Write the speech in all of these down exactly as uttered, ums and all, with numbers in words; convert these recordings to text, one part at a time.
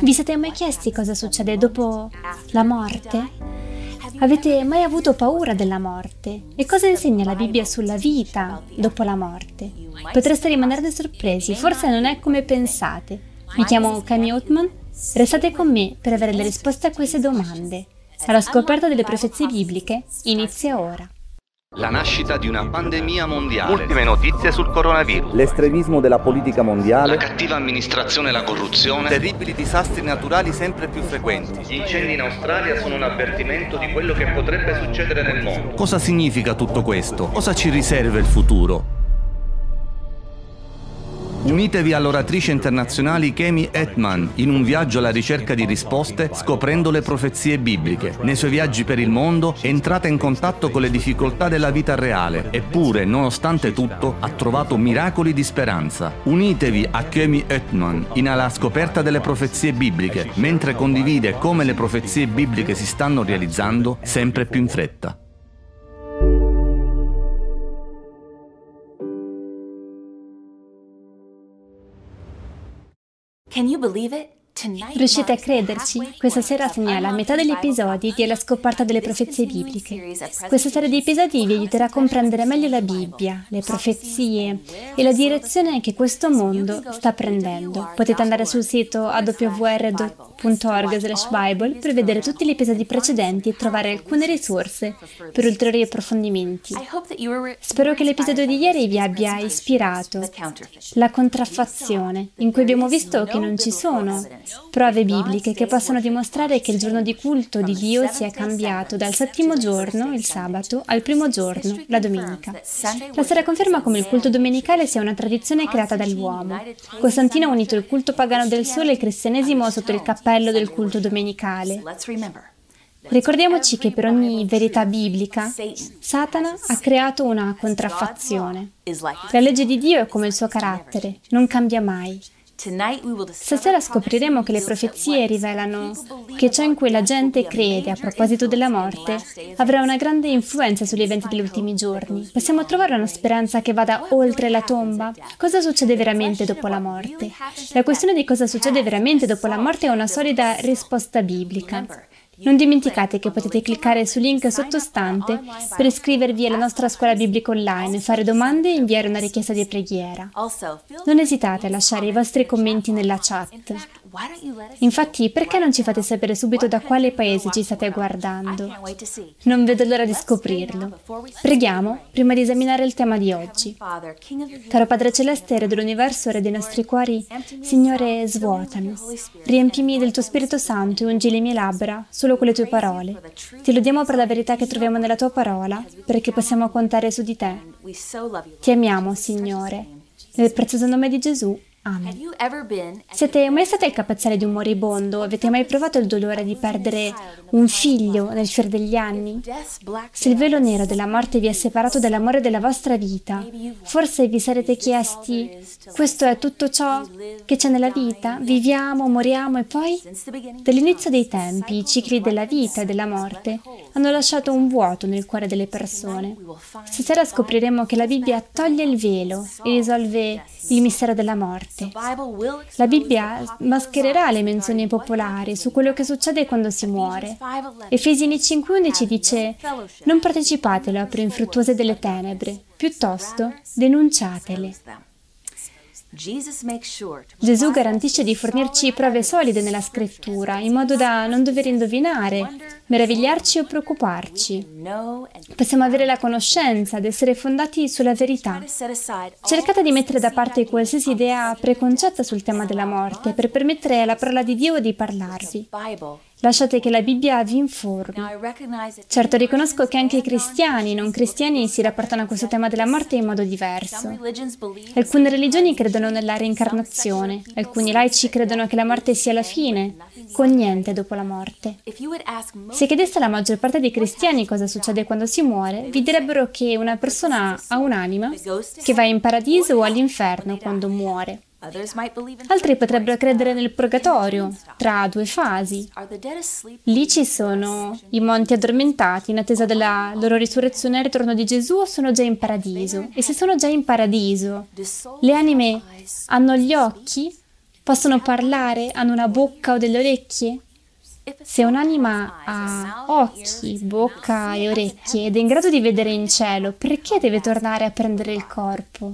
Vi siete mai chiesti cosa succede dopo la morte? Avete mai avuto paura della morte? E cosa insegna la Bibbia sulla vita dopo la morte? Potreste rimanerne sorpresi, forse non è come pensate. Mi chiamo Kemi Hetman. Restate con me per avere le risposte a queste domande. Alla scoperta delle profezie bibliche inizia ora. La nascita di una pandemia mondiale. Ultime notizie sul coronavirus. L'estremismo della politica mondiale. La cattiva amministrazione e la corruzione. Terribili disastri naturali sempre più frequenti. Gli incendi in Australia sono un avvertimento di quello che potrebbe succedere nel mondo. Cosa significa tutto questo? Cosa ci riserva il futuro? Unitevi all'oratrice internazionale Kemi Hetman in un viaggio alla ricerca di risposte scoprendo le profezie bibliche. Nei suoi viaggi per il mondo è entrata in contatto con le difficoltà della vita reale, eppure, nonostante tutto, ha trovato miracoli di speranza. Unitevi a Kemi Hetman in alla scoperta delle profezie bibliche, mentre condivide come le profezie bibliche si stanno realizzando sempre più in fretta. Riuscite a crederci? Questa sera segnala metà degli episodi di Alla scoperta delle profezie bibliche. Questa serie di episodi vi aiuterà a comprendere meglio la Bibbia, le profezie e la direzione che questo mondo sta prendendo. Potete andare sul sito a w r punto org slash bible per vedere tutti gli episodi precedenti e trovare alcune risorse per ulteriori approfondimenti. Spero che l'episodio di ieri vi abbia ispirato la contraffazione, in cui abbiamo visto che non ci sono prove bibliche che possano dimostrare che il giorno di culto di Dio sia cambiato dal settimo giorno, il sabato, al primo giorno, la domenica. La storia conferma come il culto domenicale sia una tradizione creata dall'uomo. Costantino ha unito il culto pagano del sole e il cristianesimo sotto il cappello del culto domenicale. Ricordiamoci che per ogni verità biblica, Satana ha creato una contraffazione. La legge di Dio è come il suo carattere, non cambia mai. Stasera scopriremo che le profezie rivelano che ciò in cui la gente crede a proposito della morte avrà una grande influenza sugli eventi degli ultimi giorni. Possiamo trovare una speranza che vada oltre la tomba? Cosa succede veramente dopo la morte? La questione di cosa succede veramente dopo la morte è una solida risposta biblica. Non dimenticate che potete cliccare sul link sottostante per iscrivervi alla nostra scuola biblica online, fare domande e inviare una richiesta di preghiera. Non esitate a lasciare i vostri commenti nella chat. Infatti, perché non ci fate sapere subito da quale paese ci state guardando? Non vedo l'ora di scoprirlo. Preghiamo prima di esaminare il tema di oggi. Caro Padre Celeste, Re dell'Universo, Re dei nostri cuori, Signore, svuotami. Riempimi del tuo Spirito Santo e ungi le mie labbra solo con le tue parole. Ti lodiamo per la verità che troviamo nella tua parola, perché possiamo contare su di te. Ti amiamo, Signore. Nel prezioso nome di Gesù. Amen. Siete mai stati al capezzale di un moribondo? Avete mai provato il dolore di perdere un figlio nel fior degli anni? Se il velo nero della morte vi ha separato dall'amore della vostra vita, forse vi sarete chiesti, questo è tutto ciò che c'è nella vita? Viviamo, moriamo e poi? Dall'inizio dei tempi, i cicli della vita e della morte hanno lasciato un vuoto nel cuore delle persone. Stasera scopriremo che la Bibbia toglie il velo e risolve il mistero della morte. La Bibbia maschererà le menzogne popolari su quello che succede quando si muore. Efesini cinque undici dice: non partecipate alle opere infruttuose delle tenebre, piuttosto denunciatele. Gesù garantisce di fornirci prove solide nella Scrittura, in modo da non dover indovinare, meravigliarci o preoccuparci. Possiamo avere la conoscenza ed essere fondati sulla verità. Cercate di mettere da parte qualsiasi idea preconcetta sul tema della morte per permettere alla parola di Dio di parlarvi. Lasciate che la Bibbia vi informi. Certo, riconosco che anche i cristiani e i non cristiani si rapportano a questo tema della morte in modo diverso. Alcune religioni credono nella reincarnazione, alcuni laici credono che la morte sia la fine, con niente dopo la morte. Se chiedeste alla maggior parte dei cristiani cosa succede quando si muore, vi direbbero che una persona ha un'anima che va in paradiso o all'inferno quando muore. Altri potrebbero credere nel purgatorio, tra due fasi. Lì ci sono i monti addormentati in attesa della loro risurrezione e ritorno di Gesù, o sono già in paradiso. E se sono già in paradiso, le anime hanno gli occhi possono parlare, hanno una bocca o delle orecchie. Se un'anima ha occhi, bocca e orecchie ed è in grado di vedere in cielo, perché deve tornare a prendere il corpo?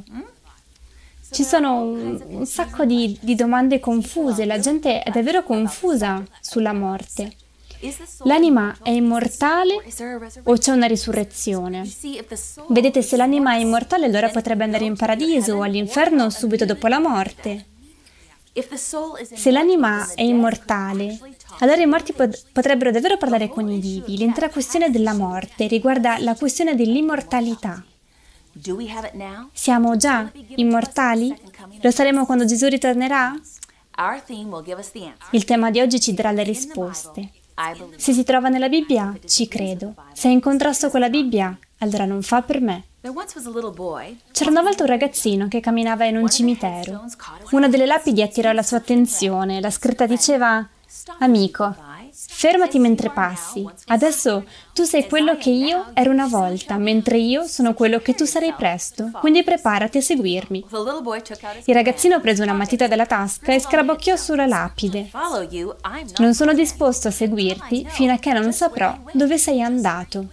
Ci sono un, un sacco di, di domande confuse, la gente è davvero confusa sulla morte. L'anima è immortale o c'è una risurrezione? Vedete, se l'anima è immortale allora potrebbe andare in paradiso o all'inferno subito dopo la morte. Se l'anima è immortale, allora i morti potrebbero davvero parlare con i vivi. L'intera questione della morte riguarda la questione dell'immortalità. Siamo già immortali? Lo saremo quando Gesù ritornerà? Il tema di oggi ci darà le risposte. Se si trova nella Bibbia, ci credo. Se è in contrasto con la Bibbia, allora non fa per me. C'era una volta un ragazzino che camminava in un cimitero. Una delle lapidi attirò la sua attenzione. La scritta diceva: «Amico, fermati mentre passi. Adesso tu sei quello che io ero una volta, mentre io sono quello che tu sarai presto. Quindi preparati a seguirmi». Il ragazzino prese una matita dalla tasca e scarabocchiò sulla lapide. «Non sono disposto a seguirti fino a che non saprò dove sei andato».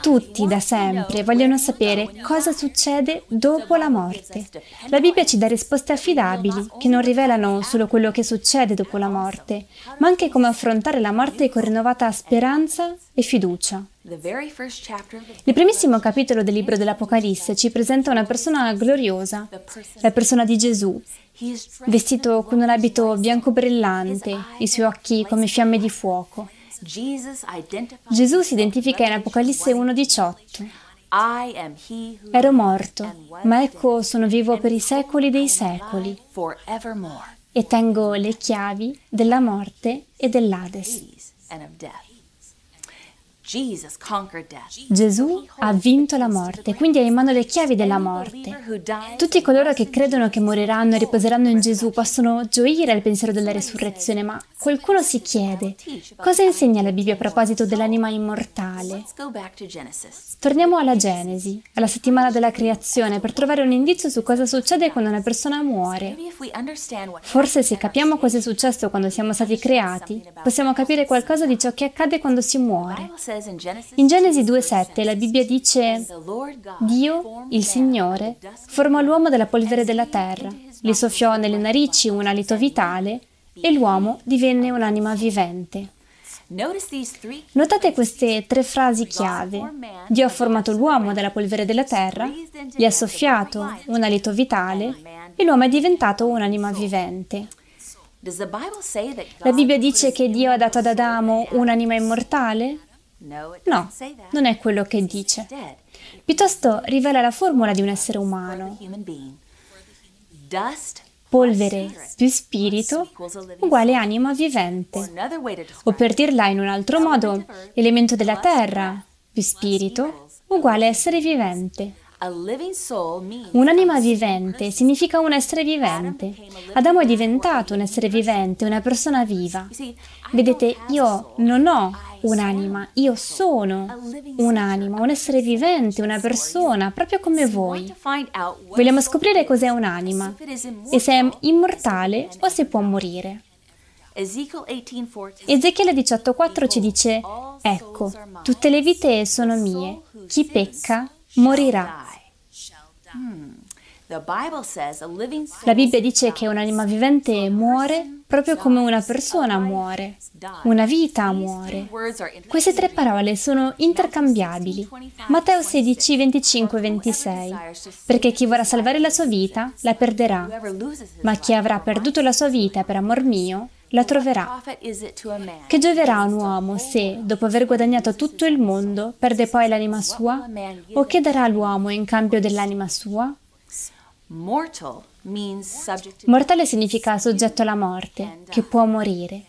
Tutti da sempre vogliono sapere cosa succede dopo la morte. La Bibbia ci dà risposte affidabili che non rivelano solo quello che succede dopo la morte, ma anche come affrontare la morte con rinnovata speranza e fiducia. Il primissimo capitolo del libro dell'Apocalisse ci presenta una persona gloriosa, la persona di Gesù, vestito con un abito bianco brillante, i suoi occhi come fiamme di fuoco. Gesù si identifica in Apocalisse uno diciotto. «Ero morto, ma ecco sono vivo per i secoli dei secoli e tengo le chiavi della morte e dell'Ades». Gesù ha vinto la morte, quindi ha in mano le chiavi della morte. Tutti coloro che credono che moriranno e riposeranno in Gesù possono gioire al pensiero della risurrezione, ma qualcuno si chiede: cosa insegna la Bibbia a proposito dell'anima immortale? Torniamo alla Genesi, alla settimana della creazione, per trovare un indizio su cosa succede quando una persona muore. Forse se capiamo cosa è successo quando siamo stati creati, possiamo capire qualcosa di ciò che accade quando si muore. In Genesi due sette la Bibbia dice: «Dio, il Signore, formò l'uomo dalla polvere della terra, gli soffiò nelle narici un alito vitale e l'uomo divenne un'anima vivente». Notate queste tre frasi chiave. Dio ha formato l'uomo dalla polvere della terra, gli ha soffiato un alito vitale e l'uomo è diventato un'anima vivente. La Bibbia dice che Dio ha dato ad Adamo un'anima immortale? No, non è quello che dice. Piuttosto rivela la formula di un essere umano. Polvere più spirito uguale anima vivente. O per dirla in un altro modo, elemento della terra più spirito uguale essere vivente. Un'anima vivente significa un essere vivente. Adamo è diventato un essere vivente, una persona viva. Vedete, io non ho un'anima, io sono un'anima, un essere vivente, una persona, proprio come voi. Vogliamo scoprire cos'è un'anima e se è immortale o se può morire. Ezechiele diciotto quattro ci dice: «Ecco, tutte le vite sono mie, chi pecca morirà». La Bibbia dice che un'anima vivente muore proprio come una persona muore, una vita muore. Queste tre parole sono intercambiabili. Matteo sedici venticinque ventisei: «Perché chi vorrà salvare la sua vita la perderà, ma chi avrà perduto la sua vita per amor mio la troverà. Che gioverà un uomo se, dopo aver guadagnato tutto il mondo, perde poi l'anima sua? O che darà l'uomo in cambio dell'anima sua?» Mortale significa soggetto alla morte, che può morire.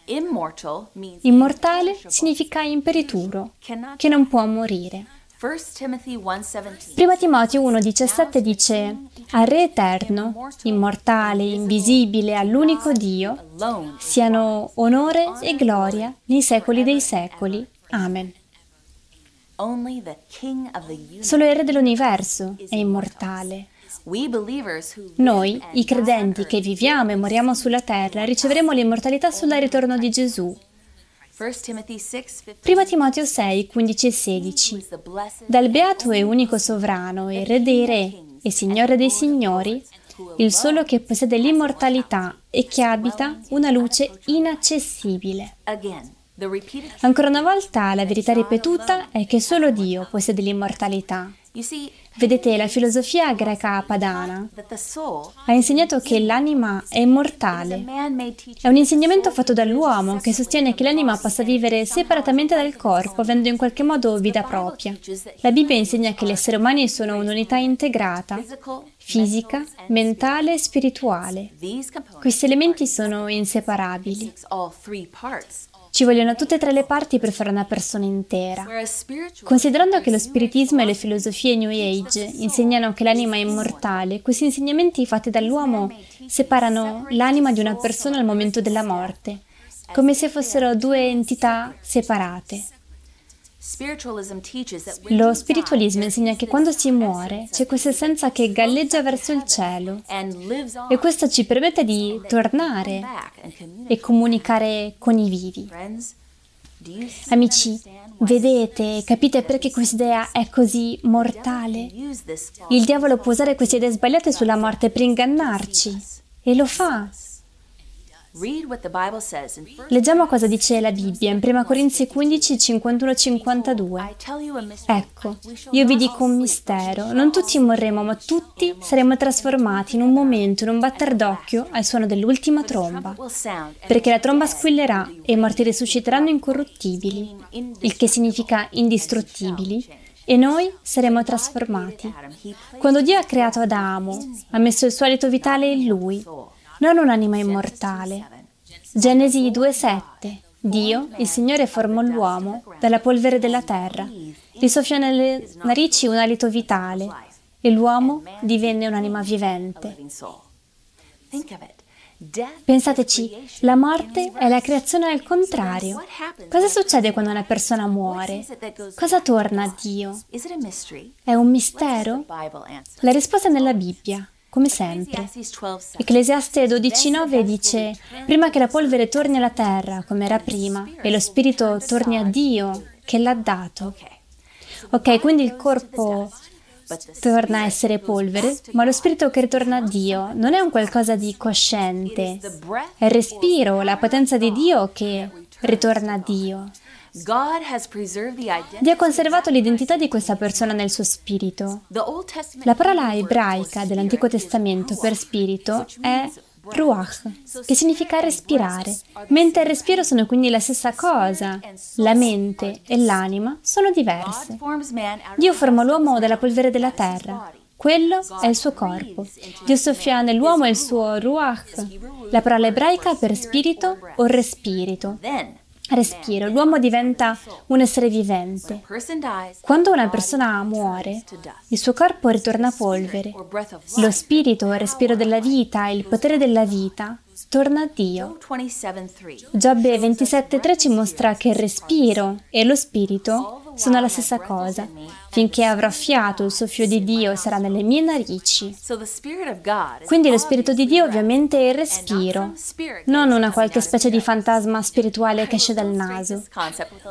Immortale significa imperituro, che non può morire. Primo Timoteo uno diciassette dice: «Al Re eterno, immortale, invisibile, all'unico Dio, siano onore e gloria nei secoli dei secoli. Amen». Solo il Re dell'universo è immortale. Noi, i credenti che viviamo e moriamo sulla terra, riceveremo l'immortalità sul ritorno di Gesù. primo Timoteo sei, quindici e sedici. Dal beato e unico sovrano, e re dei re e signore dei signori, il solo che possiede l'immortalità e che abita una luce inaccessibile. Ancora una volta, la verità ripetuta è che solo Dio possiede l'immortalità. Vedete, la filosofia greca padana ha insegnato che l'anima è immortale. È un insegnamento fatto dall'uomo che sostiene che l'anima possa vivere separatamente dal corpo, avendo in qualche modo vita propria. La Bibbia insegna che gli esseri umani sono un'unità integrata, fisica, mentale e spirituale. Questi elementi sono inseparabili. Ci vogliono tutte e tre le parti per fare una persona intera. Considerando che lo spiritismo e le filosofie New Age insegnano che l'anima è immortale, questi insegnamenti fatti dall'uomo separano l'anima di una persona al momento della morte, come se fossero due entità separate. Lo spiritualismo insegna che quando si muore c'è questa essenza che galleggia verso il cielo, e questo ci permette di tornare e comunicare con i vivi. Amici, vedete, capite perché questa idea è così mortale? Il diavolo può usare queste idee sbagliate sulla morte per ingannarci, e lo fa. Leggiamo cosa dice la Bibbia in primo Corinzi quindici, cinquantuno cinquantadue. Ecco, io vi dico un mistero, non tutti morremo, ma tutti saremo trasformati in un momento, in un batter d'occhio, al suono dell'ultima tromba, perché la tromba squillerà e i morti risusciteranno incorruttibili, il che significa indistruttibili, e noi saremo trasformati. Quando Dio ha creato Adamo, ha messo il suo alito vitale in lui, non un'anima immortale. Genesi due sette. Dio, il Signore, formò l'uomo dalla polvere della terra, gli soffiò nelle narici un alito vitale, e l'uomo divenne un'anima vivente. Pensateci, la morte è la creazione al contrario. Cosa succede quando una persona muore? Cosa torna a Dio? È un mistero? La risposta è nella Bibbia, come sempre. Ecclesiaste dodici nove dice: prima che la polvere torni alla terra, come era prima, e lo spirito torni a Dio, che l'ha dato. Ok, quindi il corpo torna a essere polvere, ma lo spirito che ritorna a Dio non è un qualcosa di cosciente. È il respiro, la potenza di Dio che ritorna a Dio. Dio ha conservato l'identità di questa persona nel suo spirito. La parola ebraica dell'Antico Testamento per spirito è ruach, che significa respirare. Mente e respiro sono quindi la stessa cosa. La mente e l'anima sono diverse. Dio formò l'uomo dalla polvere della terra. Quello è il suo corpo. Dio soffia nell'uomo il suo ruach. La parola ebraica per spirito o respirito. Respiro, l'uomo diventa un essere vivente. Quando una persona muore, il suo corpo ritorna a polvere. Lo spirito, il respiro della vita, il potere della vita, torna a Dio. Giobbe ventisette tre ci mostra che il respiro e lo spirito sono la stessa cosa. Finché avrò fiato, il soffio di Dio sarà nelle mie narici. Quindi lo spirito di Dio ovviamente è il respiro, non una qualche specie di fantasma spirituale che esce dal naso.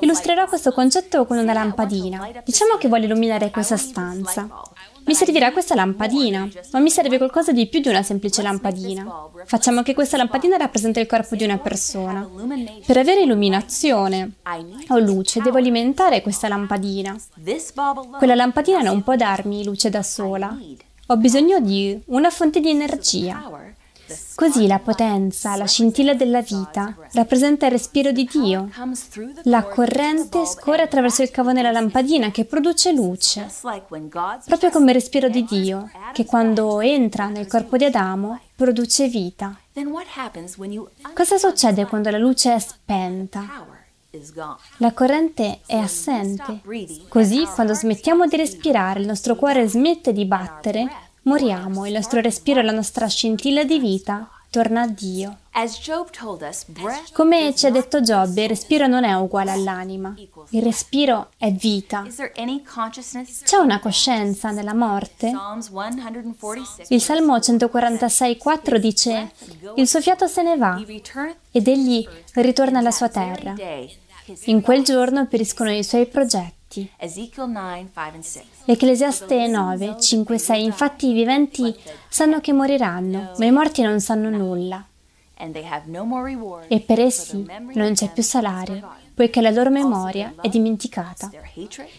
Illustrerò questo concetto con una lampadina. Diciamo che voglio illuminare questa stanza. Mi servirà questa lampadina, ma mi serve qualcosa di più di una semplice lampadina. Facciamo che questa lampadina rappresenti il corpo di una persona. Per avere illuminazione o luce, devo alimentare questa lampadina. Quella lampadina non può darmi luce da sola. Ho bisogno di una fonte di energia. Così la potenza, la scintilla della vita, rappresenta il respiro di Dio. La corrente scorre attraverso il cavo della lampadina che produce luce. Proprio come il respiro di Dio, che quando entra nel corpo di Adamo, produce vita. Cosa succede quando la luce è spenta? La corrente è assente. Così, quando smettiamo di respirare, il nostro cuore smette di battere, moriamo, il nostro respiro e la nostra scintilla di vita torna a Dio. Come ci ha detto Giobbe, il respiro non è uguale all'anima. Il respiro è vita. C'è una coscienza nella morte? Il Salmo centoquarantasei quattro dice: il suo fiato se ne va ed egli ritorna alla sua terra. In quel giorno periscono i suoi progetti. Ecclesiaste nove, cinque, sei. Infatti i viventi sanno che moriranno, ma i morti non sanno nulla. E per essi non c'è più salario, poiché la loro memoria è dimenticata.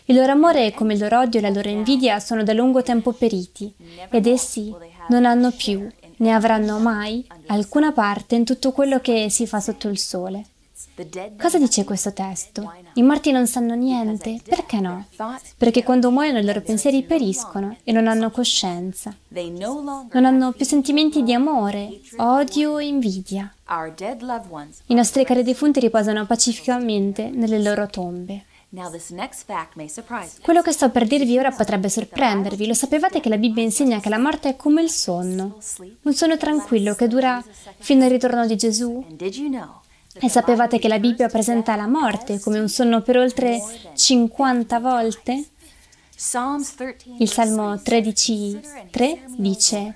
Il loro amore, come il loro odio e la loro invidia, sono da lungo tempo periti, ed essi non hanno più, né avranno mai, alcuna parte in tutto quello che si fa sotto il sole. Cosa dice questo testo? I morti non sanno niente, perché no? Perché quando muoiono i loro pensieri periscono e non hanno coscienza. Non hanno più sentimenti di amore, odio e invidia. I nostri cari defunti riposano pacificamente nelle loro tombe. Quello che sto per dirvi ora potrebbe sorprendervi. Lo sapevate che la Bibbia insegna che la morte è come il sonno, un sonno tranquillo che dura fino al ritorno di Gesù? E sapevate che la Bibbia presenta la morte come un sonno per oltre cinquanta volte? Il Salmo tredici tre dice: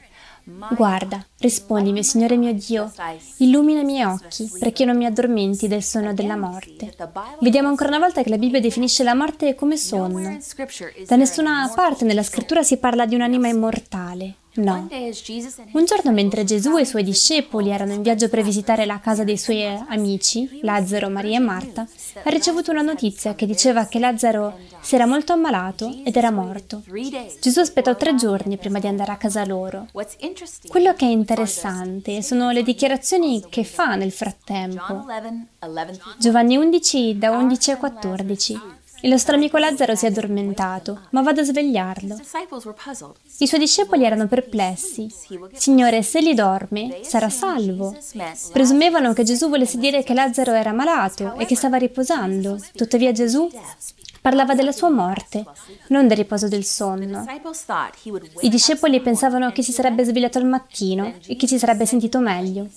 guarda, rispondimi, Signore mio Dio, illumina i miei occhi, perché non mi addormenti del sonno della morte. Vediamo ancora una volta che la Bibbia definisce la morte come sonno. Da nessuna parte nella Scrittura si parla di un'anima immortale. No. Un giorno, mentre Gesù e i suoi discepoli erano in viaggio per visitare la casa dei suoi amici, Lazzaro, Maria e Marta, ha ricevuto una notizia che diceva che Lazzaro si era molto ammalato ed era morto. Gesù aspettò tre giorni prima di andare a casa loro. Quello che è interessante sono le dichiarazioni che fa nel frattempo. Giovanni undici, da undici a quattordici. Il nostro amico Lazzaro si è addormentato, ma vado a svegliarlo. I suoi discepoli erano perplessi. Signore, se li dorme, sarà salvo. Presumevano che Gesù volesse dire che Lazzaro era malato e che stava riposando. Tuttavia Gesù parlava della sua morte, non del riposo del sonno. I discepoli pensavano che si sarebbe svegliato al mattino e che si sarebbe sentito meglio.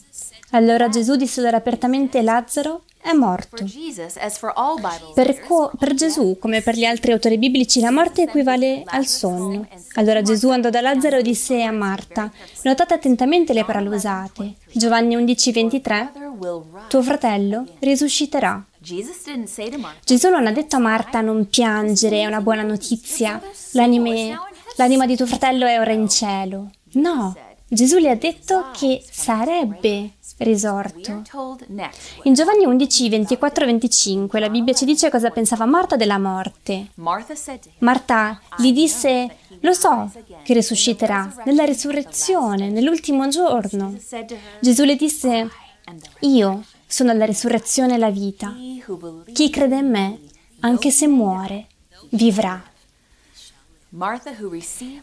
Allora Gesù disse loro apertamente: Lazzaro è morto. Per, co- per Gesù, come per gli altri autori biblici, la morte equivale al sonno. Allora Gesù andò da Lazzaro e disse a Marta: notate attentamente le parole usate. Giovanni undici ventitré, tuo fratello risusciterà. Gesù non ha detto a Marta: non piangere, è una buona notizia, l'anime, l'anima di tuo fratello è ora in cielo. No, Gesù le ha detto che sarebbe risorto. In Giovanni undici ventiquattro venticinque la Bibbia ci dice cosa pensava Marta della morte. Marta gli disse: lo so che risusciterà nella risurrezione, nell'ultimo giorno. Gesù le disse: io sono la risurrezione e la vita. Chi crede in me, anche se muore, vivrà.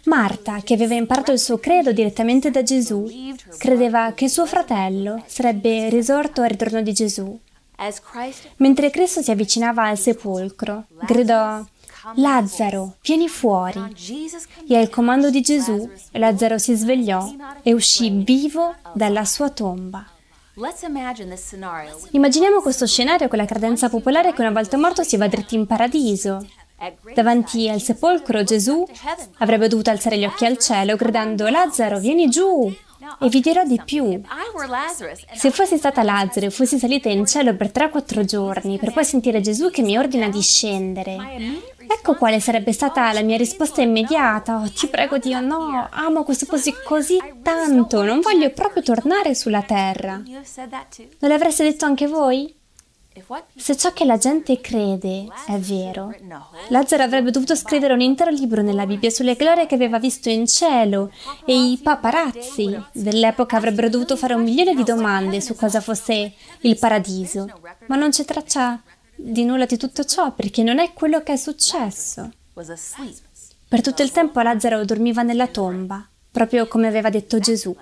Marta, che aveva imparato il suo credo direttamente da Gesù, credeva che suo fratello sarebbe risorto al ritorno di Gesù. Mentre Cristo si avvicinava al sepolcro, gridò: Lazzaro, vieni fuori. E al comando di Gesù, Lazzaro si svegliò e uscì vivo dalla sua tomba. Immaginiamo questo scenario con la credenza popolare che una volta morto si va dritti in paradiso. Davanti al sepolcro Gesù avrebbe dovuto alzare gli occhi al cielo gridando: Lazzaro, vieni giù! E vi dirò di più. Se fossi stata Lazzaro e fossi salita in cielo per tre o quattro giorni per poi sentire Gesù che mi ordina di scendere, ecco quale sarebbe stata la mia risposta immediata: oh, ti prego Dio, no, amo questo posto così tanto, non voglio proprio tornare sulla terra. Non l'avreste detto anche voi? Se ciò che la gente crede è vero, Lazzaro avrebbe dovuto scrivere un intero libro nella Bibbia sulle glorie che aveva visto in cielo, e i paparazzi dell'epoca avrebbero dovuto fare un milione di domande su cosa fosse il paradiso. Ma non c'è traccia di nulla di tutto ciò, perché non è quello che è successo. Per tutto il tempo Lazzaro dormiva nella tomba, proprio come aveva detto Gesù.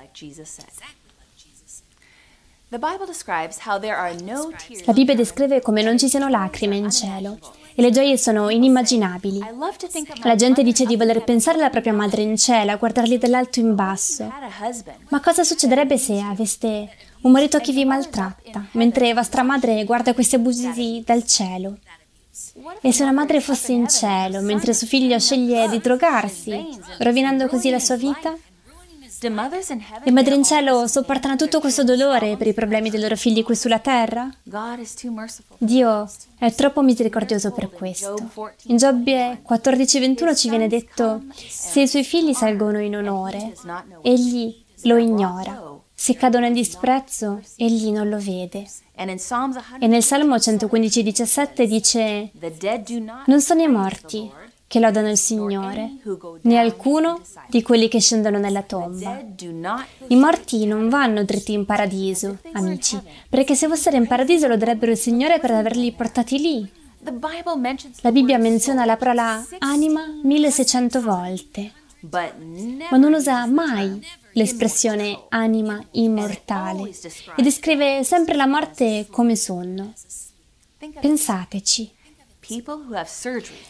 La Bibbia descrive come non ci siano lacrime in cielo. e le gioie sono inimmaginabili. La gente dice di voler pensare alla propria madre in cielo, a guardarli dall'alto in basso. Ma cosa succederebbe se aveste un marito che vi maltratta, mentre vostra madre guarda questi abusi dal cielo? E se una madre fosse in cielo, mentre suo figlio sceglie di drogarsi, rovinando così la sua vita? Le madri in cielo sopportano tutto questo dolore per i problemi dei loro figli qui sulla terra? Dio è troppo misericordioso per questo. In Giobbe quattordici ventuno ci viene detto: se i suoi figli salgono in onore, egli lo ignora. Se cadono in disprezzo, egli non lo vede. E nel Salmo centoquindici diciassette dice: non sono i morti che lodano il Signore, né alcuno di quelli che scendono nella tomba. I morti non vanno dritti in paradiso, amici, perché se fossero in paradiso loderebbero il Signore per averli portati lì. La Bibbia menziona la parola anima milleseicento volte, ma non usa mai l'espressione anima immortale e descrive sempre la morte come sonno. Pensateci.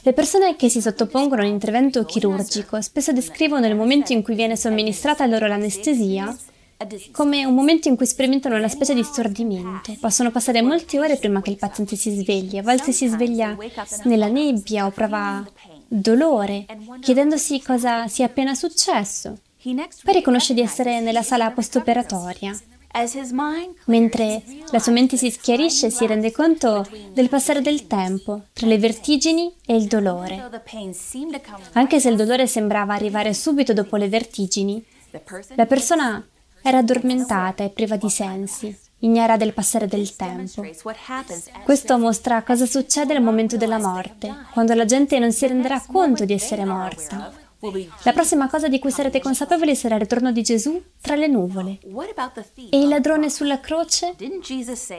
Le persone che si sottopongono a un intervento chirurgico spesso descrivono il momento in cui viene somministrata loro l'anestesia come un momento in cui sperimentano una specie di stordimento. Possono passare molte ore prima che il paziente si svegli. A volte si sveglia nella nebbia o prova dolore, chiedendosi cosa sia appena successo. Poi riconosce di essere nella sala postoperatoria. Mentre la sua mente si schiarisce, si rende conto del passare del tempo tra le vertigini e il dolore. Anche se il dolore sembrava arrivare subito dopo le vertigini, la persona era addormentata e priva di sensi, ignara del passare del tempo. Questo mostra cosa succede al momento della morte, quando la gente non si renderà conto di essere morta. La prossima cosa di cui sarete consapevoli sarà il ritorno di Gesù tra le nuvole. E il ladrone sulla croce?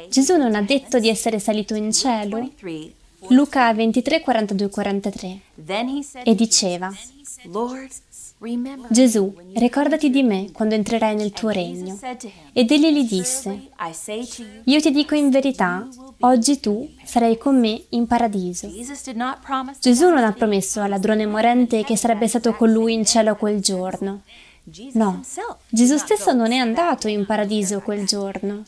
Gesù non ha detto di essere salito in cielo? Luca ventitré quarantadue quarantatré. E diceva: Gesù, ricordati di me quando entrerai nel tuo regno. Ed egli gli disse: io ti dico in verità, oggi tu sarai con me in paradiso. Gesù non ha promesso al ladrone morente che sarebbe stato con lui in cielo quel giorno. No, Gesù stesso non è andato in paradiso quel giorno.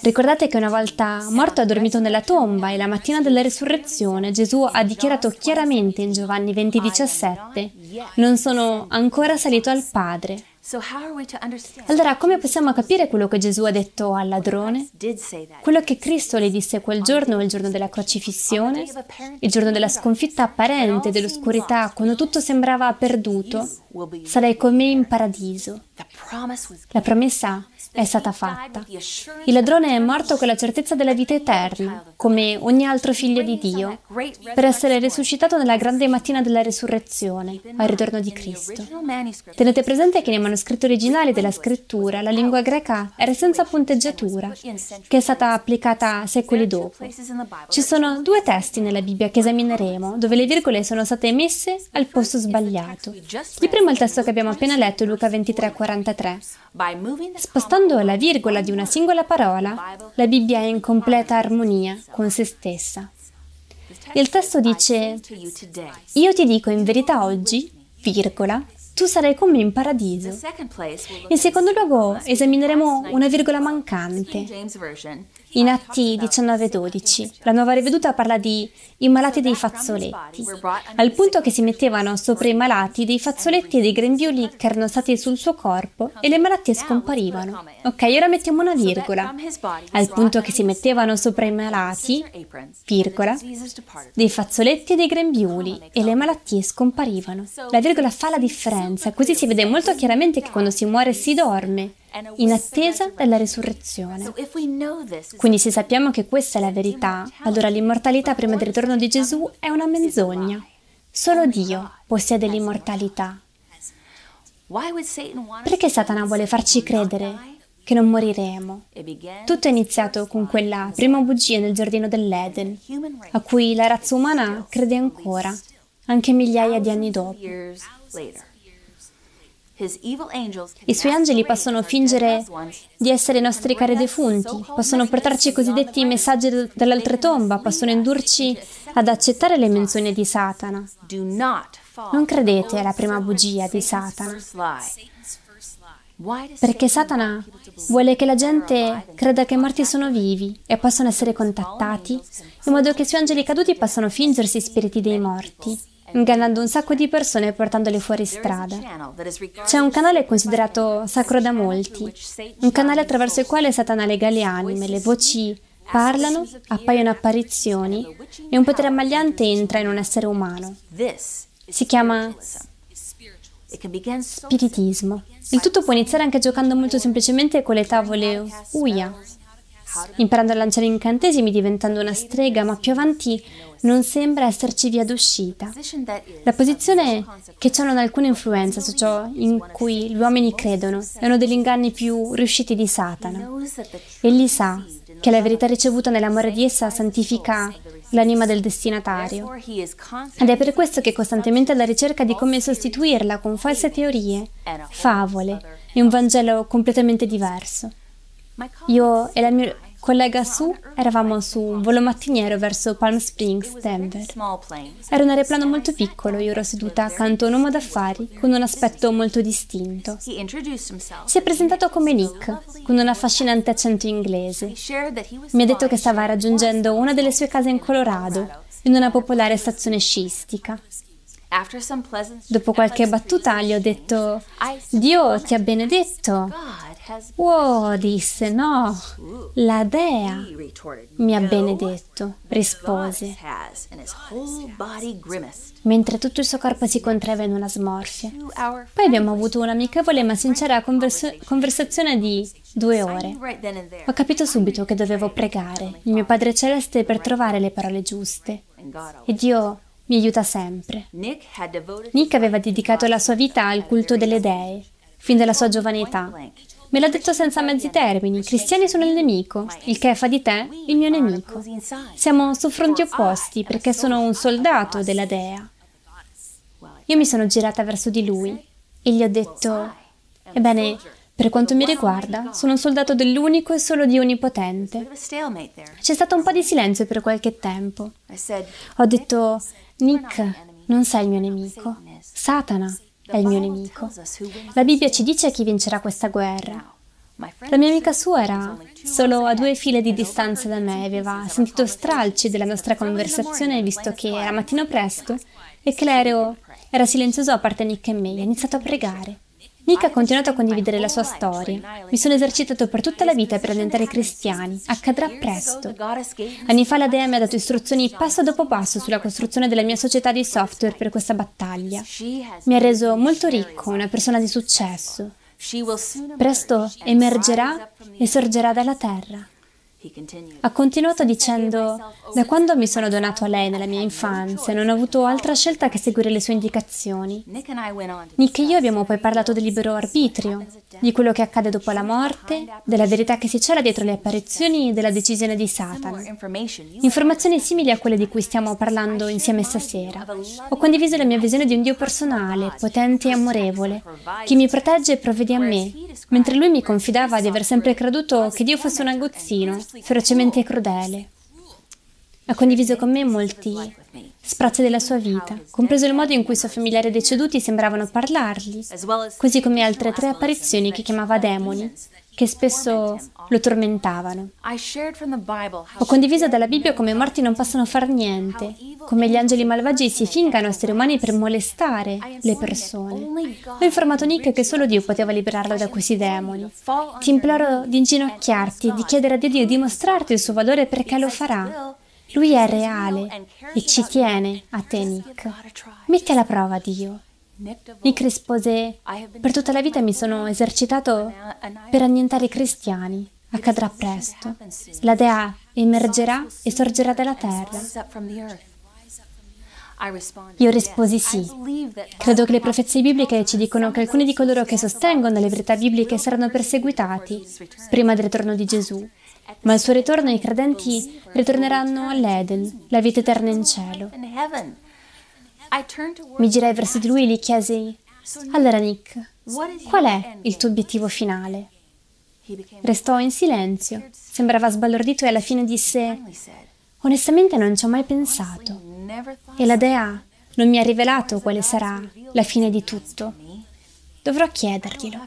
Ricordate che una volta morto ha dormito nella tomba e la mattina della risurrezione Gesù ha dichiarato chiaramente in Giovanni venti diciassette: non sono ancora salito al Padre. Allora, come possiamo capire quello che Gesù ha detto al ladrone? Quello che Cristo le disse quel giorno, il giorno della crocifissione, il giorno della sconfitta apparente, dell'oscurità, quando tutto sembrava perduto: sarai con me in paradiso. La promessa è stata fatta. Il ladrone è morto con la certezza della vita eterna, come ogni altro figlio di Dio, per essere risuscitato nella grande mattina della risurrezione, al ritorno di Cristo. Tenete presente che nei manoscritti originali della scrittura la lingua greca era senza punteggiatura, che è stata applicata secoli dopo. Ci sono due testi nella Bibbia che esamineremo, dove le virgole sono state messe al posto sbagliato. Il primo è il testo che abbiamo appena letto, Luca ventitré quarantatré. Spostando la virgola di una singola parola, la Bibbia è in completa armonia con se stessa. Il testo dice: io ti dico in verità oggi, virgola, tu sarai con me in paradiso. In secondo luogo esamineremo una virgola mancante. In Atti diciannove dodici, la nuova riveduta parla di i malati dei fazzoletti, al punto che si mettevano sopra i malati dei fazzoletti e dei grembiuli che erano stati sul suo corpo e le malattie scomparivano. Ok, ora mettiamo una virgola. Al punto che si mettevano sopra i malati, virgola, dei fazzoletti e dei grembiuli e le malattie scomparivano. La virgola fa la differenza. Così si vede molto chiaramente che quando si muore si dorme, in attesa della risurrezione. Quindi se sappiamo che questa è la verità, allora l'immortalità prima del ritorno di Gesù è una menzogna. Solo Dio possiede l'immortalità. Perché Satana vuole farci credere che non moriremo? Tutto è iniziato con quella prima bugia nel giardino dell'Eden, a cui la razza umana crede ancora, anche migliaia di anni dopo. I suoi angeli possono fingere di essere nostri cari defunti, possono portarci i cosiddetti messaggi dall'oltretomba, possono indurci ad accettare le menzogne di Satana. Non credete alla prima bugia di Satana, perché Satana vuole che la gente creda che i morti sono vivi e possano essere contattati, in modo che i suoi angeli caduti possano fingersi spiriti dei morti, ingannando un sacco di persone e portandole fuori strada. C'è un canale considerato sacro da molti, un canale attraverso il quale Satana lega le anime, le voci parlano, appaiono apparizioni e un potere ammagliante entra in un essere umano. Si chiama spiritismo. Il tutto può iniziare anche giocando molto semplicemente con le tavole Ouija, imparando a lanciare incantesimi, diventando una strega, ma più avanti non sembra esserci via d'uscita. La posizione è che ciò non ha alcuna influenza su ciò in cui gli uomini credono è uno degli inganni più riusciti di Satana. Egli sa che la verità ricevuta nell'amore di essa santifica l'anima del destinatario, ed è per questo che è costantemente alla ricerca di come sostituirla con false teorie, favole e un Vangelo completamente diverso. Io e la mia collega Sue eravamo su un volo mattiniero verso Palm Springs, Denver. Era un aeroplano molto piccolo, io ero seduta accanto a un uomo d'affari con un aspetto molto distinto. Si è presentato come Nick, con un affascinante accento inglese. Mi ha detto che stava raggiungendo una delle sue case in Colorado, in una popolare stazione sciistica. Dopo qualche battuta gli ho detto: Dio ti ha benedetto. Wow, disse, no, la Dea mi ha benedetto, rispose, mentre tutto il suo corpo si contraeva in una smorfia. Poi abbiamo avuto un'amichevole ma sincera convers- conversazione di due ore. Ho capito subito che dovevo pregare il mio Padre Celeste per trovare le parole giuste, e Dio mi aiuta sempre. Nick aveva dedicato la sua vita al culto delle dee fin dalla sua giovane età. Me l'ha detto senza mezzi termini: i cristiani sono il nemico, il che fa di te il mio nemico. Siamo su fronti opposti, perché sono un soldato della Dea. Io mi sono girata verso di lui e gli ho detto: ebbene, per quanto mi riguarda, sono un soldato dell'unico e solo Dio Onnipotente. C'è stato un po' di silenzio per qualche tempo. Ho detto: Nick, non sei il mio nemico, Satana è il mio nemico. La Bibbia ci dice chi vincerà questa guerra. La mia amica Sue era solo a due file di distanza da me, aveva sentito stralci della nostra conversazione, visto che era mattino presto e che l'aereo era silenzioso a parte Nick e me. Ha iniziato a pregare. Nick ha continuato a condividere la sua storia. Mi sono esercitato per tutta la vita per annientare i cristiani. Accadrà presto. Anni fa la Dea mi ha dato istruzioni passo dopo passo sulla costruzione della mia società di software per questa battaglia. Mi ha reso molto ricco, una persona di successo. Presto emergerà e sorgerà dalla terra. Ha continuato dicendo: da quando mi sono donato a lei nella mia infanzia, non ho avuto altra scelta che seguire le sue indicazioni. Nick e io abbiamo poi parlato del libero arbitrio, di quello che accade dopo la morte, della verità che si cela dietro le apparizioni e della decisione di Satana. Informazioni simili a quelle di cui stiamo parlando insieme stasera. Ho condiviso la mia visione di un Dio personale, potente e amorevole, che mi protegge e provvede a me, mentre lui mi confidava di aver sempre creduto che Dio fosse un aguzzino, ferocemente crudele. Ha condiviso con me molti sprazzi della sua vita, compreso il modo in cui i suoi familiari deceduti sembravano parlargli, così come altre tre apparizioni che chiamava demoni, che spesso lo tormentavano. Ho condiviso dalla Bibbia come i morti non possono far niente, come gli angeli malvagi si fingano esseri umani per molestare le persone. Ho informato Nick che solo Dio poteva liberarlo da questi demoni. Ti imploro di inginocchiarti e di chiedere a Dio di dimostrarti il suo valore, perché lo farà. Lui è reale e ci tiene a te, Nick. Metti alla prova Dio. Nick rispose: per tutta la vita mi sono esercitato per annientare i cristiani. Accadrà presto. La Dea emergerà e sorgerà dalla terra. Io risposi: sì. Credo che le profezie bibliche ci dicono che alcuni di coloro che sostengono le verità bibliche saranno perseguitati prima del ritorno di Gesù. Ma al suo ritorno i credenti ritorneranno all'Eden, la vita eterna in cielo. Mi girai verso di lui e gli chiesi: allora Nick, Qual è il tuo obiettivo finale? Restò in silenzio, sembrava sbalordito e alla fine disse: onestamente non ci ho mai pensato e la dea non mi ha rivelato quale sarà la fine di tutto. Dovrò chiederglielo.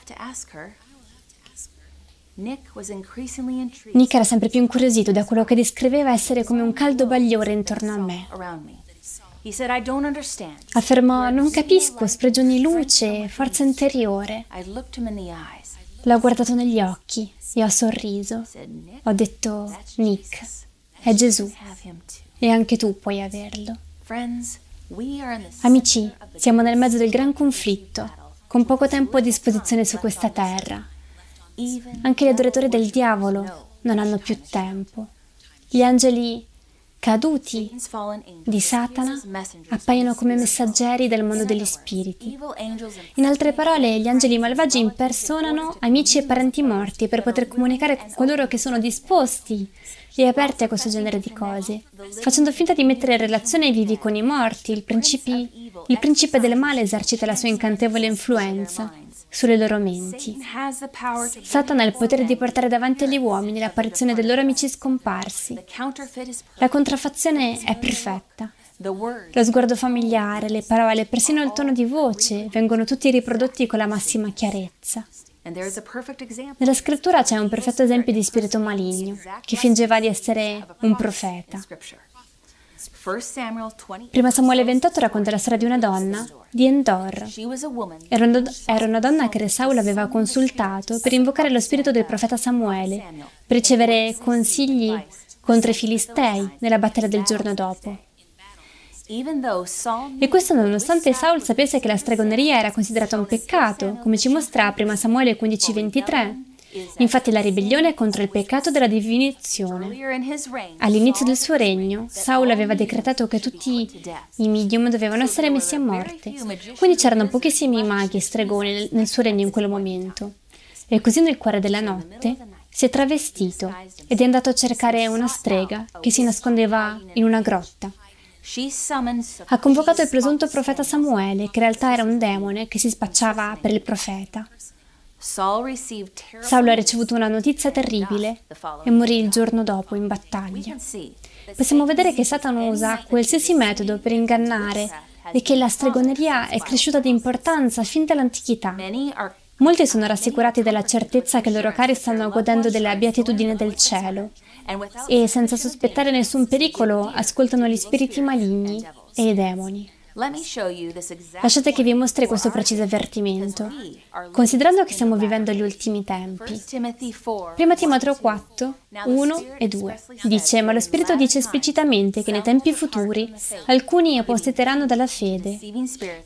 Nick era sempre più incuriosito da quello che descriveva essere come un caldo bagliore intorno a me. Affermò: non capisco, sprigioni luce, forza interiore. L'ho guardato negli occhi e ho sorriso. Ho detto: Nick, è Gesù e anche tu puoi averlo. Amici, siamo nel mezzo del gran conflitto, con poco tempo a disposizione su questa terra. Anche gli adoratori del diavolo non hanno più tempo. Gli angeli caduti di Satana appaiono come messaggeri del mondo degli spiriti. In altre parole, gli angeli malvagi impersonano amici e parenti morti per poter comunicare con coloro che sono disposti e aperti a questo genere di cose, facendo finta di mettere in relazione i vivi con i morti. Il principi, il principe del male esercita la sua incantevole influenza sulle loro menti. Satana ha il potere di portare davanti agli uomini l'apparizione dei loro amici scomparsi. La contraffazione è perfetta. Lo sguardo familiare, le parole, persino il tono di voce vengono tutti riprodotti con la massima chiarezza. Nella scrittura c'è un perfetto esempio di spirito maligno che fingeva di essere un profeta. Prima Samuele ventotto racconta la storia di una donna di Endor. Era una, do- era una donna che Re Saul aveva consultato per invocare lo spirito del profeta Samuele, per ricevere consigli contro i Filistei nella battaglia del giorno dopo. E questo nonostante Saul sapesse che la stregoneria era considerata un peccato, come ci mostra Prima Samuele quindici ventitré. Infatti la ribellione è contro il peccato della divinazione. All'inizio del suo regno, Saul aveva decretato che tutti i medium dovevano essere messi a morte, quindi c'erano pochissimi maghi e stregoni nel suo regno in quel momento. E così nel cuore della notte si è travestito ed è andato a cercare una strega che si nascondeva in una grotta. Ha convocato il presunto profeta Samuele, che in realtà era un demone che si spacciava per il profeta. Saul ha ricevuto una notizia terribile e morì il giorno dopo in battaglia. Possiamo vedere che Satana usa qualsiasi metodo per ingannare e che la stregoneria è cresciuta di importanza fin dall'antichità. Molti sono rassicurati dalla certezza che i loro cari stanno godendo della beatitudine del cielo e, senza sospettare nessun pericolo, ascoltano gli spiriti maligni e i demoni. Lasciate che vi mostri questo preciso avvertimento, considerando che stiamo vivendo gli ultimi tempi. Prima Timoteo quattro, uno e due dice: ma lo Spirito dice esplicitamente che nei tempi futuri alcuni apostateranno dalla fede,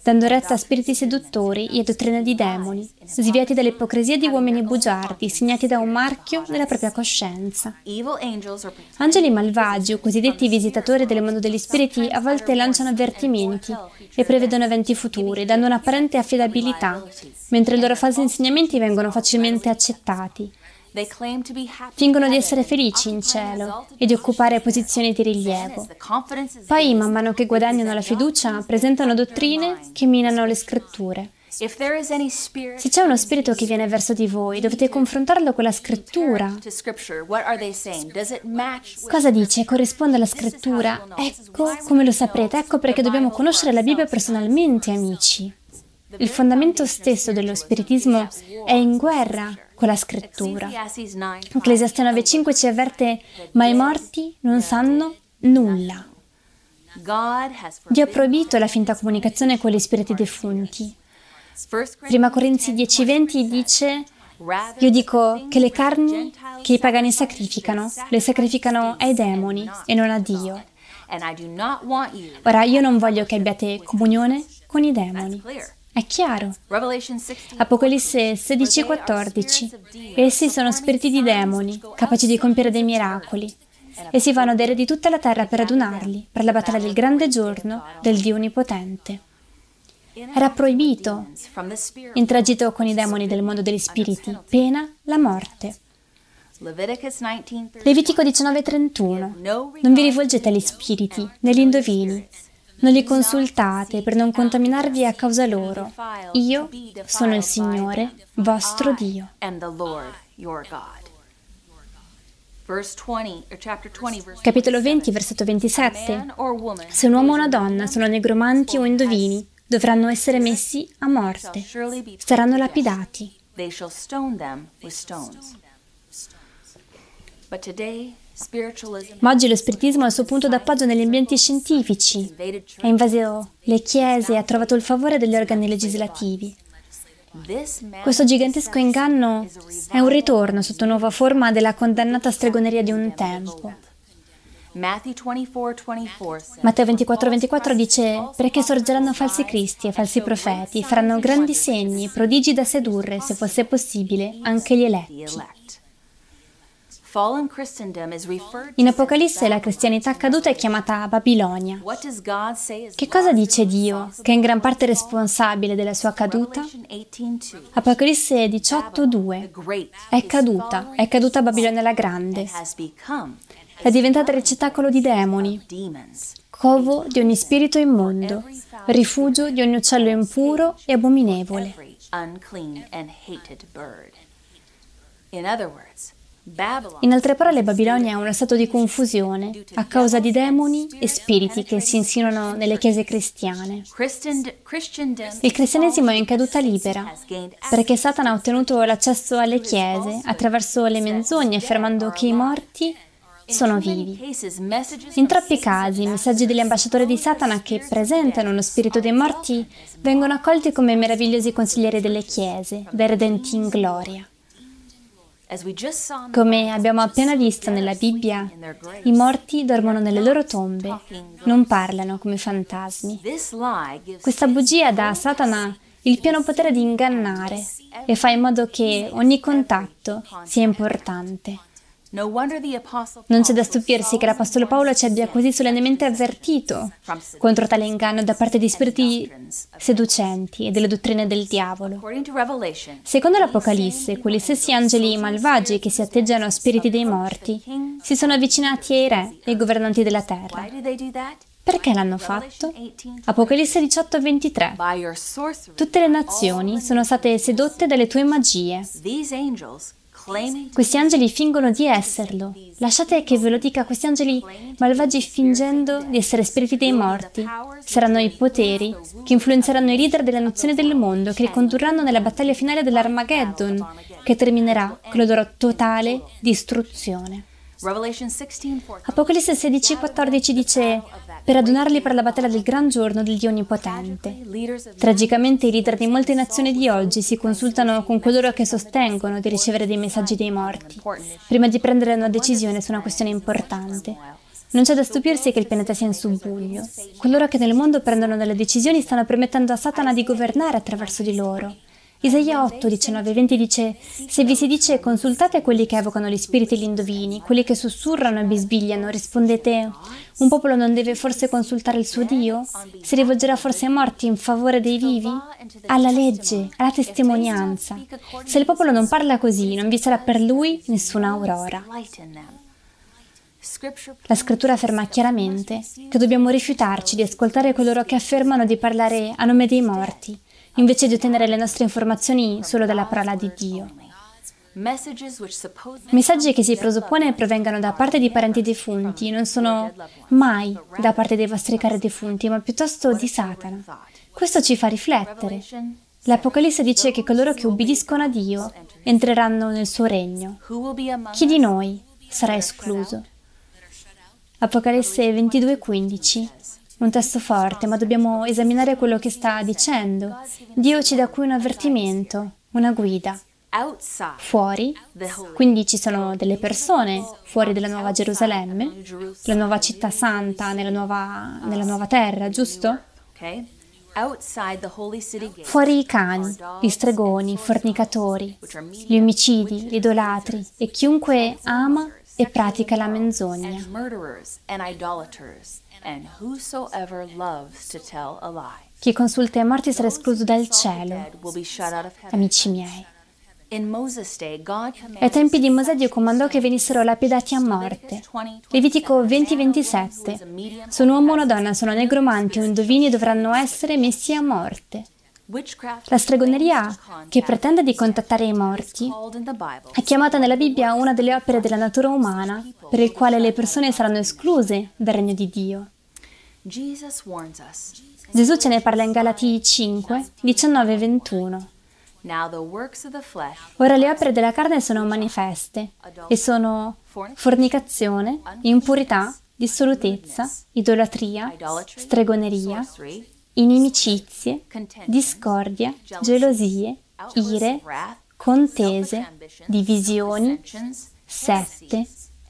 dando retta a spiriti seduttori e a dottrine di demoni, sviati dall'ipocrisia di uomini bugiardi, segnati da un marchio nella propria coscienza. Angeli malvagi, o cosiddetti visitatori del mondo degli spiriti, a volte lanciano avvertimenti e prevedono eventi futuri, dando un'apparente affidabilità, mentre i loro falsi insegnamenti vengono facilmente accettati. Fingono di essere felici in cielo e di occupare posizioni di rilievo. Poi, man mano che guadagnano la fiducia, presentano dottrine che minano le scritture. Se c'è uno spirito che viene verso di voi, dovete confrontarlo con la scrittura. Cosa dice? Corrisponde alla scrittura? Ecco come lo saprete, ecco perché dobbiamo conoscere la Bibbia personalmente, amici. Il fondamento stesso dello spiritismo è in guerra con la scrittura. Ecclesiaste nove cinque ci avverte: ma i morti non sanno nulla. Dio ha proibito la finta comunicazione con gli spiriti defunti. Prima Corinzi dieci venti dice: io dico che le carni che i pagani sacrificano, le sacrificano ai demoni e non a Dio. Ora, io non voglio che abbiate comunione con i demoni. È chiaro. Apocalisse sedici quattordici: essi sono spiriti di demoni, capaci di compiere dei miracoli, e si vanno ad eredi di tutta la terra per adunarli, per la battaglia del grande giorno del Dio Onnipotente. Era proibito, interagito con i demoni del mondo degli spiriti, pena la morte. Levitico diciannove trentuno: non vi rivolgete agli spiriti, né agli indovini, Non li consultate per non contaminarvi a causa loro. Io sono il Signore, vostro Dio. Capitolo venti, versetto ventisette. Se un uomo o una donna sono negromanti o indovini, dovranno essere messi a morte. Saranno lapidati. Ma oggi lo spiritismo è al suo punto d'appoggio negli ambienti scientifici. Ha invaso le chiese e ha trovato il favore degli organi legislativi. Questo gigantesco inganno è un ritorno sotto nuova forma della condannata stregoneria di un tempo. Matteo ventiquattro ventiquattro dice: perché sorgeranno falsi cristi e falsi profeti, faranno grandi segni e prodigi da sedurre, se fosse possibile, anche gli eletti. In Apocalisse la cristianità caduta è chiamata Babilonia. Che cosa dice Dio, che è in gran parte responsabile della sua caduta? Apocalisse diciotto due. È caduta, è caduta Babilonia la Grande. È diventata ricettacolo di demoni, covo di ogni spirito immondo, rifugio di ogni uccello impuro e abominevole. In altre parole, Babilonia è uno stato di confusione a causa di demoni e spiriti che si insinuano nelle chiese cristiane. Il cristianesimo è in caduta libera perché Satana ha ottenuto l'accesso alle chiese attraverso le menzogne, affermando che i morti sono vivi. In troppi casi, i messaggi degli ambasciatori di Satana che presentano lo spirito dei morti vengono accolti come meravigliosi consiglieri delle chiese, verdenti in gloria. Come abbiamo appena visto nella Bibbia, i morti dormono nelle loro tombe, non parlano come fantasmi. Questa bugia dà a Satana il pieno potere di ingannare e fa in modo che ogni contatto sia importante. Non c'è da stupirsi che l'Apostolo Paolo ci abbia così solennemente avvertito contro tale inganno da parte di spiriti seducenti e delle dottrine del diavolo. Secondo l'Apocalisse, quegli stessi angeli malvagi che si atteggiano a spiriti dei morti si sono avvicinati ai re e ai governanti della terra. Perché l'hanno fatto? Apocalisse diciotto ventitré. Tutte le nazioni sono state sedotte dalle tue magie. Questi angeli fingono di esserlo. Lasciate che ve lo dica, questi angeli malvagi fingendo di essere spiriti dei morti saranno i poteri che influenzeranno i leader delle nazioni del mondo, che li condurranno nella battaglia finale dell'Armageddon, che terminerà con la loro totale distruzione. Apocalisse sedici quattordici dice: per adunarli per la battaglia del gran giorno del Dio Onnipotente. Tragicamente i leader di molte nazioni di oggi si consultano con coloro che sostengono di ricevere dei messaggi dei morti prima di prendere una decisione su una questione importante. Non c'è da stupirsi che il pianeta sia in subbuglio. Coloro che nel mondo prendono delle decisioni stanno permettendo a Satana di governare attraverso di loro. Isaia otto diciannove venti dice: se vi si dice consultate quelli che evocano gli spiriti e gli indovini, quelli che sussurrano e bisbigliano, rispondete: un popolo non deve forse consultare il suo Dio? Si rivolgerà forse ai morti in favore dei vivi? Alla legge, alla testimonianza. Se il popolo non parla così, non vi sarà per lui nessuna aurora. La scrittura afferma chiaramente che dobbiamo rifiutarci di ascoltare coloro che affermano di parlare a nome dei morti, invece di ottenere le nostre informazioni solo dalla parola di Dio. Messaggi che si presuppone provengano da parte di parenti defunti non sono mai da parte dei vostri cari defunti, ma piuttosto di Satana. Questo ci fa riflettere. L'Apocalisse dice che coloro che ubbidiscono a Dio entreranno nel suo regno. Chi di noi sarà escluso? Apocalisse ventidue quindici. Un testo forte, ma dobbiamo esaminare quello che sta dicendo. Dio ci dà qui un avvertimento, una guida. Fuori, quindi ci sono delle persone fuori della Nuova Gerusalemme, la nuova città santa nella nuova, nella nuova terra, giusto? Fuori i cani, gli stregoni, i fornicatori, gli omicidi, gli idolatri e chiunque ama e pratica la menzogna. Chi consulta i morti sarà escluso dal cielo. Amici miei, Ai tempi di Mosè Dio comandò che venissero lapidati a morte. Levitico venti ventisette. Se un uomo o una donna sono negromanti o indovini dovranno essere messi a morte. La stregoneria, che pretende di contattare i morti, è chiamata nella Bibbia una delle opere della natura umana per il quale le persone saranno escluse dal regno di Dio. Gesù ce ne parla in Galatii cinque, diciannove e ventuno. Ora le opere della carne sono manifeste e sono fornicazione, impurità, dissolutezza, idolatria, stregoneria, inimicizie, discordia, gelosie, ire, contese, divisioni, sette,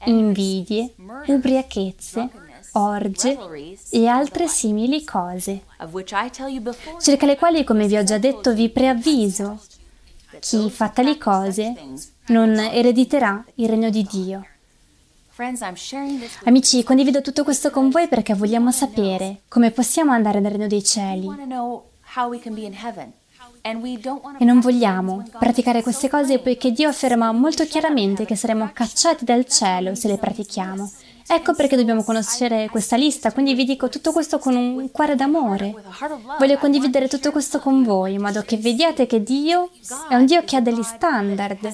invidie, ubriachezze, orge e altre simili cose, circa le quali, come vi ho già detto, vi preavviso: chi fa tali cose non erediterà il regno di Dio. Amici, condivido tutto questo con voi perché vogliamo sapere come possiamo andare nel regno dei cieli e non vogliamo praticare queste cose poiché Dio afferma molto chiaramente che saremo cacciati dal cielo se le pratichiamo. Ecco perché dobbiamo conoscere questa lista, quindi vi dico tutto questo con un cuore d'amore. Voglio condividere tutto questo con voi, in modo che vediate che Dio è un Dio che ha degli standard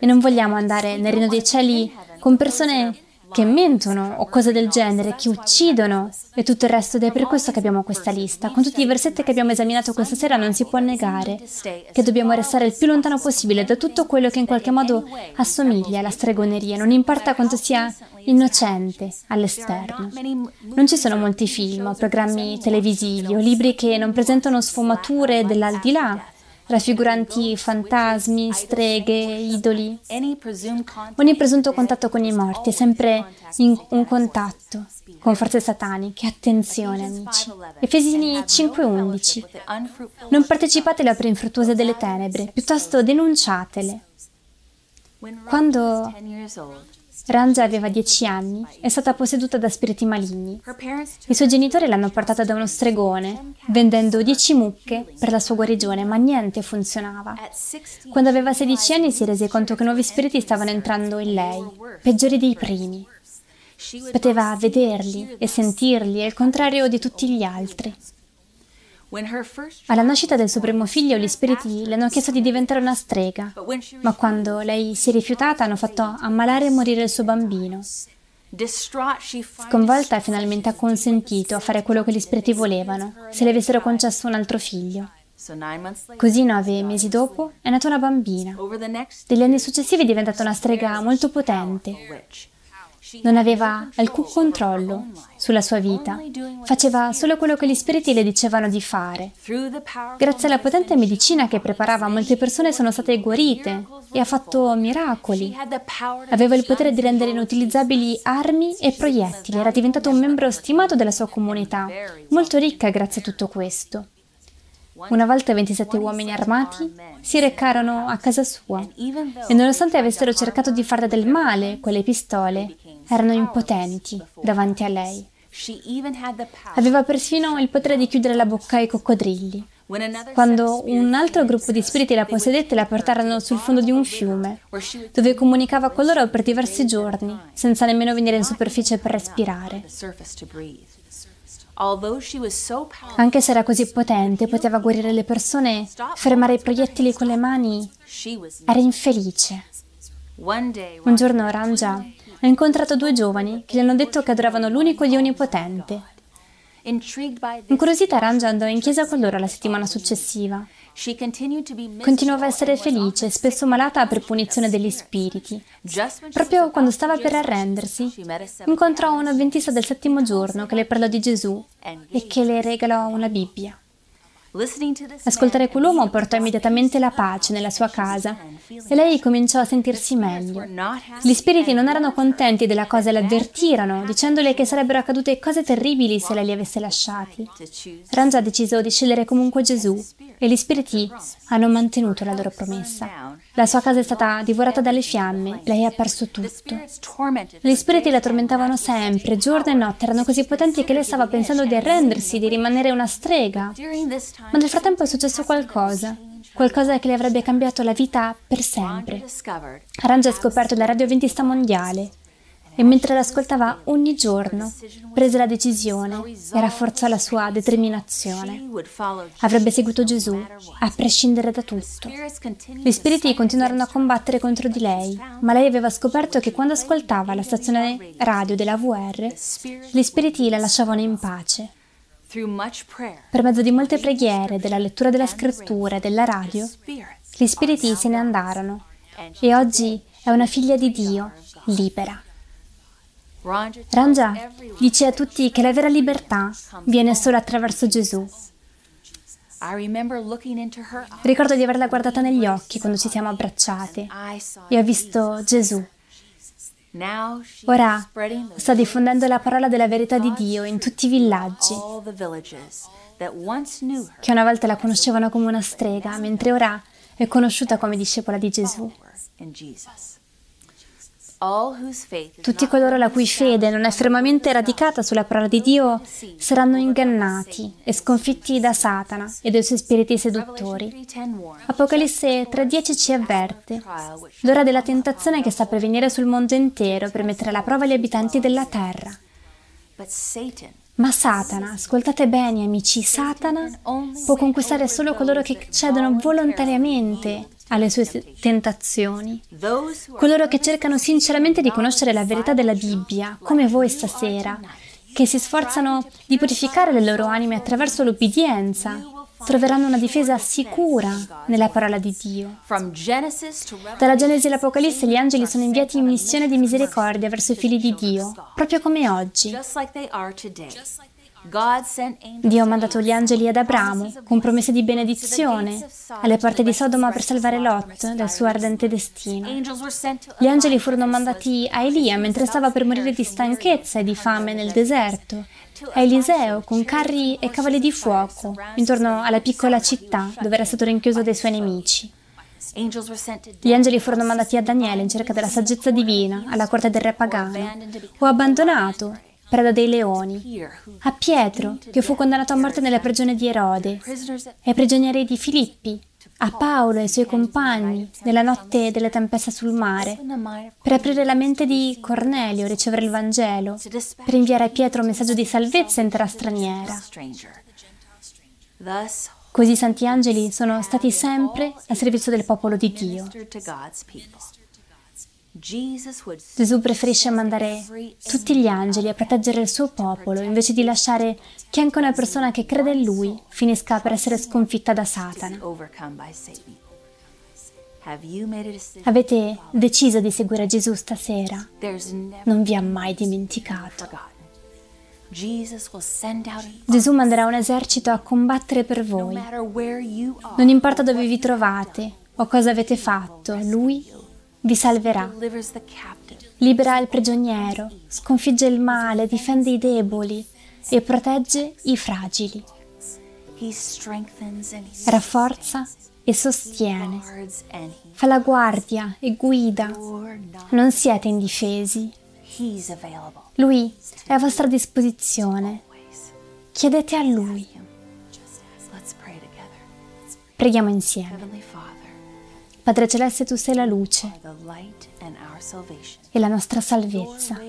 e non vogliamo andare nel regno dei cieli con persone che mentono o cose del genere, che uccidono e tutto il resto, ed è per questo che abbiamo questa lista. Con tutti i versetti che abbiamo esaminato questa sera non si può negare che dobbiamo restare il più lontano possibile da tutto quello che in qualche modo assomiglia alla stregoneria, non importa quanto sia innocente all'esterno. Non ci sono molti film, programmi televisivi o libri che non presentano sfumature dell'aldilà, raffiguranti fantasmi, streghe, idoli. Ogni presunto contatto con i morti è sempre in un contatto con forze sataniche. Attenzione, amici. Efesini cinque undici. Non partecipate alle opere infruttuose delle tenebre, piuttosto denunciatele. Quando Ranja aveva dieci anni, è stata posseduta da spiriti maligni. I suoi genitori l'hanno portata da uno stregone, vendendo dieci mucche per la sua guarigione, ma niente funzionava. Quando aveva sedici anni si rese conto che nuovi spiriti stavano entrando in lei, peggiori dei primi. Poteva vederli e sentirli, al contrario di tutti gli altri. Alla nascita del suo primo figlio, gli spiriti le hanno chiesto di diventare una strega, ma quando lei si è rifiutata hanno fatto ammalare e morire il suo bambino. Sconvolta, finalmente ha consentito a fare quello che gli spiriti volevano, se le avessero concesso un altro figlio. Così nove mesi dopo è nata una bambina. Negli anni successivi è diventata una strega molto potente. Non aveva alcun controllo sulla sua vita, faceva solo quello che gli spiriti le dicevano di fare. Grazie alla potente medicina che preparava, molte persone sono state guarite e ha fatto miracoli. Aveva il potere di rendere inutilizzabili armi e proiettili, era diventato un membro stimato della sua comunità, molto ricca grazie a tutto questo. Una volta ventisette uomini armati si recarono a casa sua e nonostante avessero cercato di farle del male, quelle pistole erano impotenti davanti a lei. Aveva persino il potere di chiudere la bocca ai coccodrilli. Quando un altro gruppo di spiriti la possedette, la portarono sul fondo di un fiume, dove comunicava con loro per diversi giorni, senza nemmeno venire in superficie per respirare. Anche se era così potente, poteva guarire le persone, fermare i proiettili con le mani, era infelice. Un giorno Ranja ha incontrato due giovani che gli hanno detto che adoravano l'unico Dio onnipotente. Incuriosita, Ranja andò in chiesa con loro la settimana successiva. Continuava a essere felice, spesso malata per punizione degli spiriti. Proprio quando stava per arrendersi, incontrò un avventista del settimo giorno che le parlò di Gesù e che le regalò una Bibbia. Ascoltare quell'uomo portò immediatamente la pace nella sua casa e lei cominciò a sentirsi meglio. Gli spiriti non erano contenti della cosa e l'avvertirono, dicendole che sarebbero accadute cose terribili se lei li avesse lasciati. Ranja ha deciso di scegliere comunque Gesù e gli spiriti hanno mantenuto la loro promessa. La sua casa è stata divorata dalle fiamme, lei ha perso tutto. Gli spiriti la tormentavano sempre, giorno e notte, erano così potenti che lei stava pensando di arrendersi, di rimanere una strega. Ma nel frattempo è successo qualcosa. qualcosa che le avrebbe cambiato la vita per sempre. Ranja ha scoperto la radioventista mondiale e mentre l'ascoltava ogni giorno prese la decisione e rafforzò la sua determinazione. Avrebbe seguito Gesù a prescindere da tutto. Gli spiriti continuarono a combattere contro di lei, ma lei aveva scoperto che quando ascoltava la stazione radio della A W R, gli spiriti la lasciavano in pace. Per mezzo di molte preghiere, della lettura della scrittura e della radio, gli spiriti se ne andarono e oggi è una figlia di Dio, libera. Ranja dice a tutti che la vera libertà viene solo attraverso Gesù. Ricordo di averla guardata negli occhi quando ci siamo abbracciate e ho visto Gesù. Ora sta diffondendo la parola della verità di Dio in tutti i villaggi che una volta la conoscevano come una strega, mentre ora è conosciuta come discepola di Gesù. Tutti coloro la cui fede non è fermamente radicata sulla parola di Dio saranno ingannati e sconfitti da Satana e dai suoi spiriti seduttori. Apocalisse tre dieci ci avverte: l'ora della tentazione che sta per venire sul mondo intero per mettere alla prova gli abitanti della terra. Ma Satana, ascoltate bene amici, Satana può conquistare solo coloro che cedono volontariamente alle sue tentazioni, coloro che cercano sinceramente di conoscere la verità della Bibbia, come voi stasera, che si sforzano di purificare le loro anime attraverso l'obbedienza, troveranno una difesa sicura nella parola di Dio. Dalla Genesi all'Apocalisse gli angeli sono inviati in missione di misericordia verso i figli di Dio, proprio come oggi. Dio ha mandato gli angeli ad Abramo con promesse di benedizione alle porte di Sodoma per salvare Lot dal suo ardente destino. Gli angeli furono mandati a Elia mentre stava per morire di stanchezza e di fame nel deserto, a Eliseo con carri e cavalli di fuoco intorno alla piccola città dove era stato rinchiuso dai suoi nemici. Gli angeli furono mandati a Daniele in cerca della saggezza divina alla corte del re pagano, o abbandonato preda dei leoni, a Pietro, che fu condannato a morte nella prigione di Erode, ai prigionieri di Filippi, a Paolo e ai suoi compagni nella notte della tempesta sul mare, per aprire la mente di Cornelio, ricevere il Vangelo, per inviare a Pietro un messaggio di salvezza in terra straniera. Così i santi angeli sono stati sempre al servizio del popolo di Dio. Gesù preferisce mandare tutti gli angeli a proteggere il suo popolo invece di lasciare che anche una persona che crede in Lui finisca per essere sconfitta da Satana. Avete deciso di seguire Gesù stasera? Non vi ha mai dimenticato. Gesù manderà un esercito a combattere per voi. Non importa dove vi trovate o cosa avete fatto, Lui vi salverà, libera il prigioniero, sconfigge il male, difende i deboli e protegge i fragili, rafforza e sostiene, fa la guardia e guida. Non siete indifesi, Lui è a vostra disposizione, chiedete a Lui. Preghiamo insieme. Padre Celeste, Tu sei la luce e la nostra salvezza.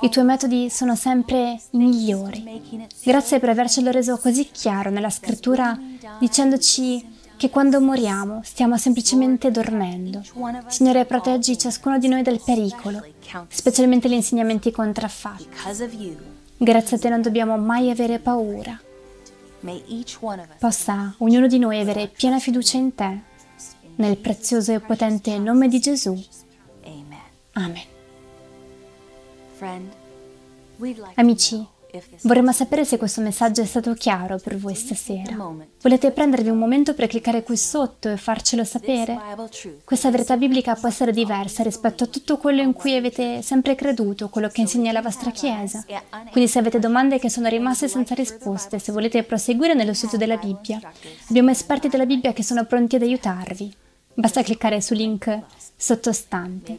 I Tuoi metodi sono sempre i migliori. Grazie per avercelo reso così chiaro nella Scrittura, dicendoci che quando moriamo stiamo semplicemente dormendo. Signore, proteggi ciascuno di noi dal pericolo, specialmente gli insegnamenti contraffatti. Grazie a Te non dobbiamo mai avere paura. Possa ognuno di noi avere piena fiducia in Te. Nel prezioso e potente nome di Gesù. Amen. Amici, vorremmo sapere se questo messaggio è stato chiaro per voi stasera. Volete prendervi un momento per cliccare qui sotto e farcelo sapere? Questa verità biblica può essere diversa rispetto a tutto quello in cui avete sempre creduto, quello che insegna la vostra Chiesa. Quindi se avete domande che sono rimaste senza risposte, se volete proseguire nello studio della Bibbia, abbiamo esperti della Bibbia che sono pronti ad aiutarvi. Basta cliccare sul link sottostante.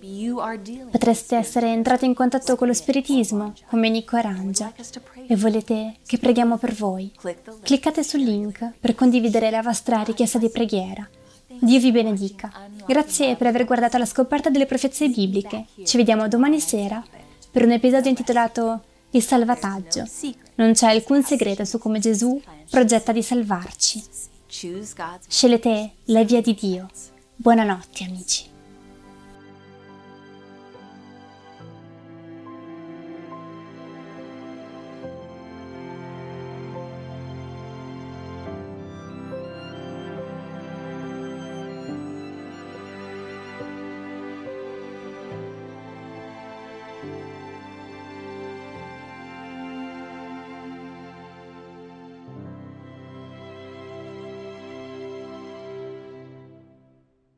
Potreste essere entrati in contatto con lo spiritismo, come Nick o Ranja, e volete che preghiamo per voi. Cliccate sul link per condividere la vostra richiesta di preghiera. Dio vi benedica. Grazie per aver guardato la scoperta delle profezie bibliche. Ci vediamo domani sera per un episodio intitolato Il salvataggio. Non c'è alcun segreto su come Gesù progetta di salvarci. Scegliete la via di Dio. Buonanotte, amici.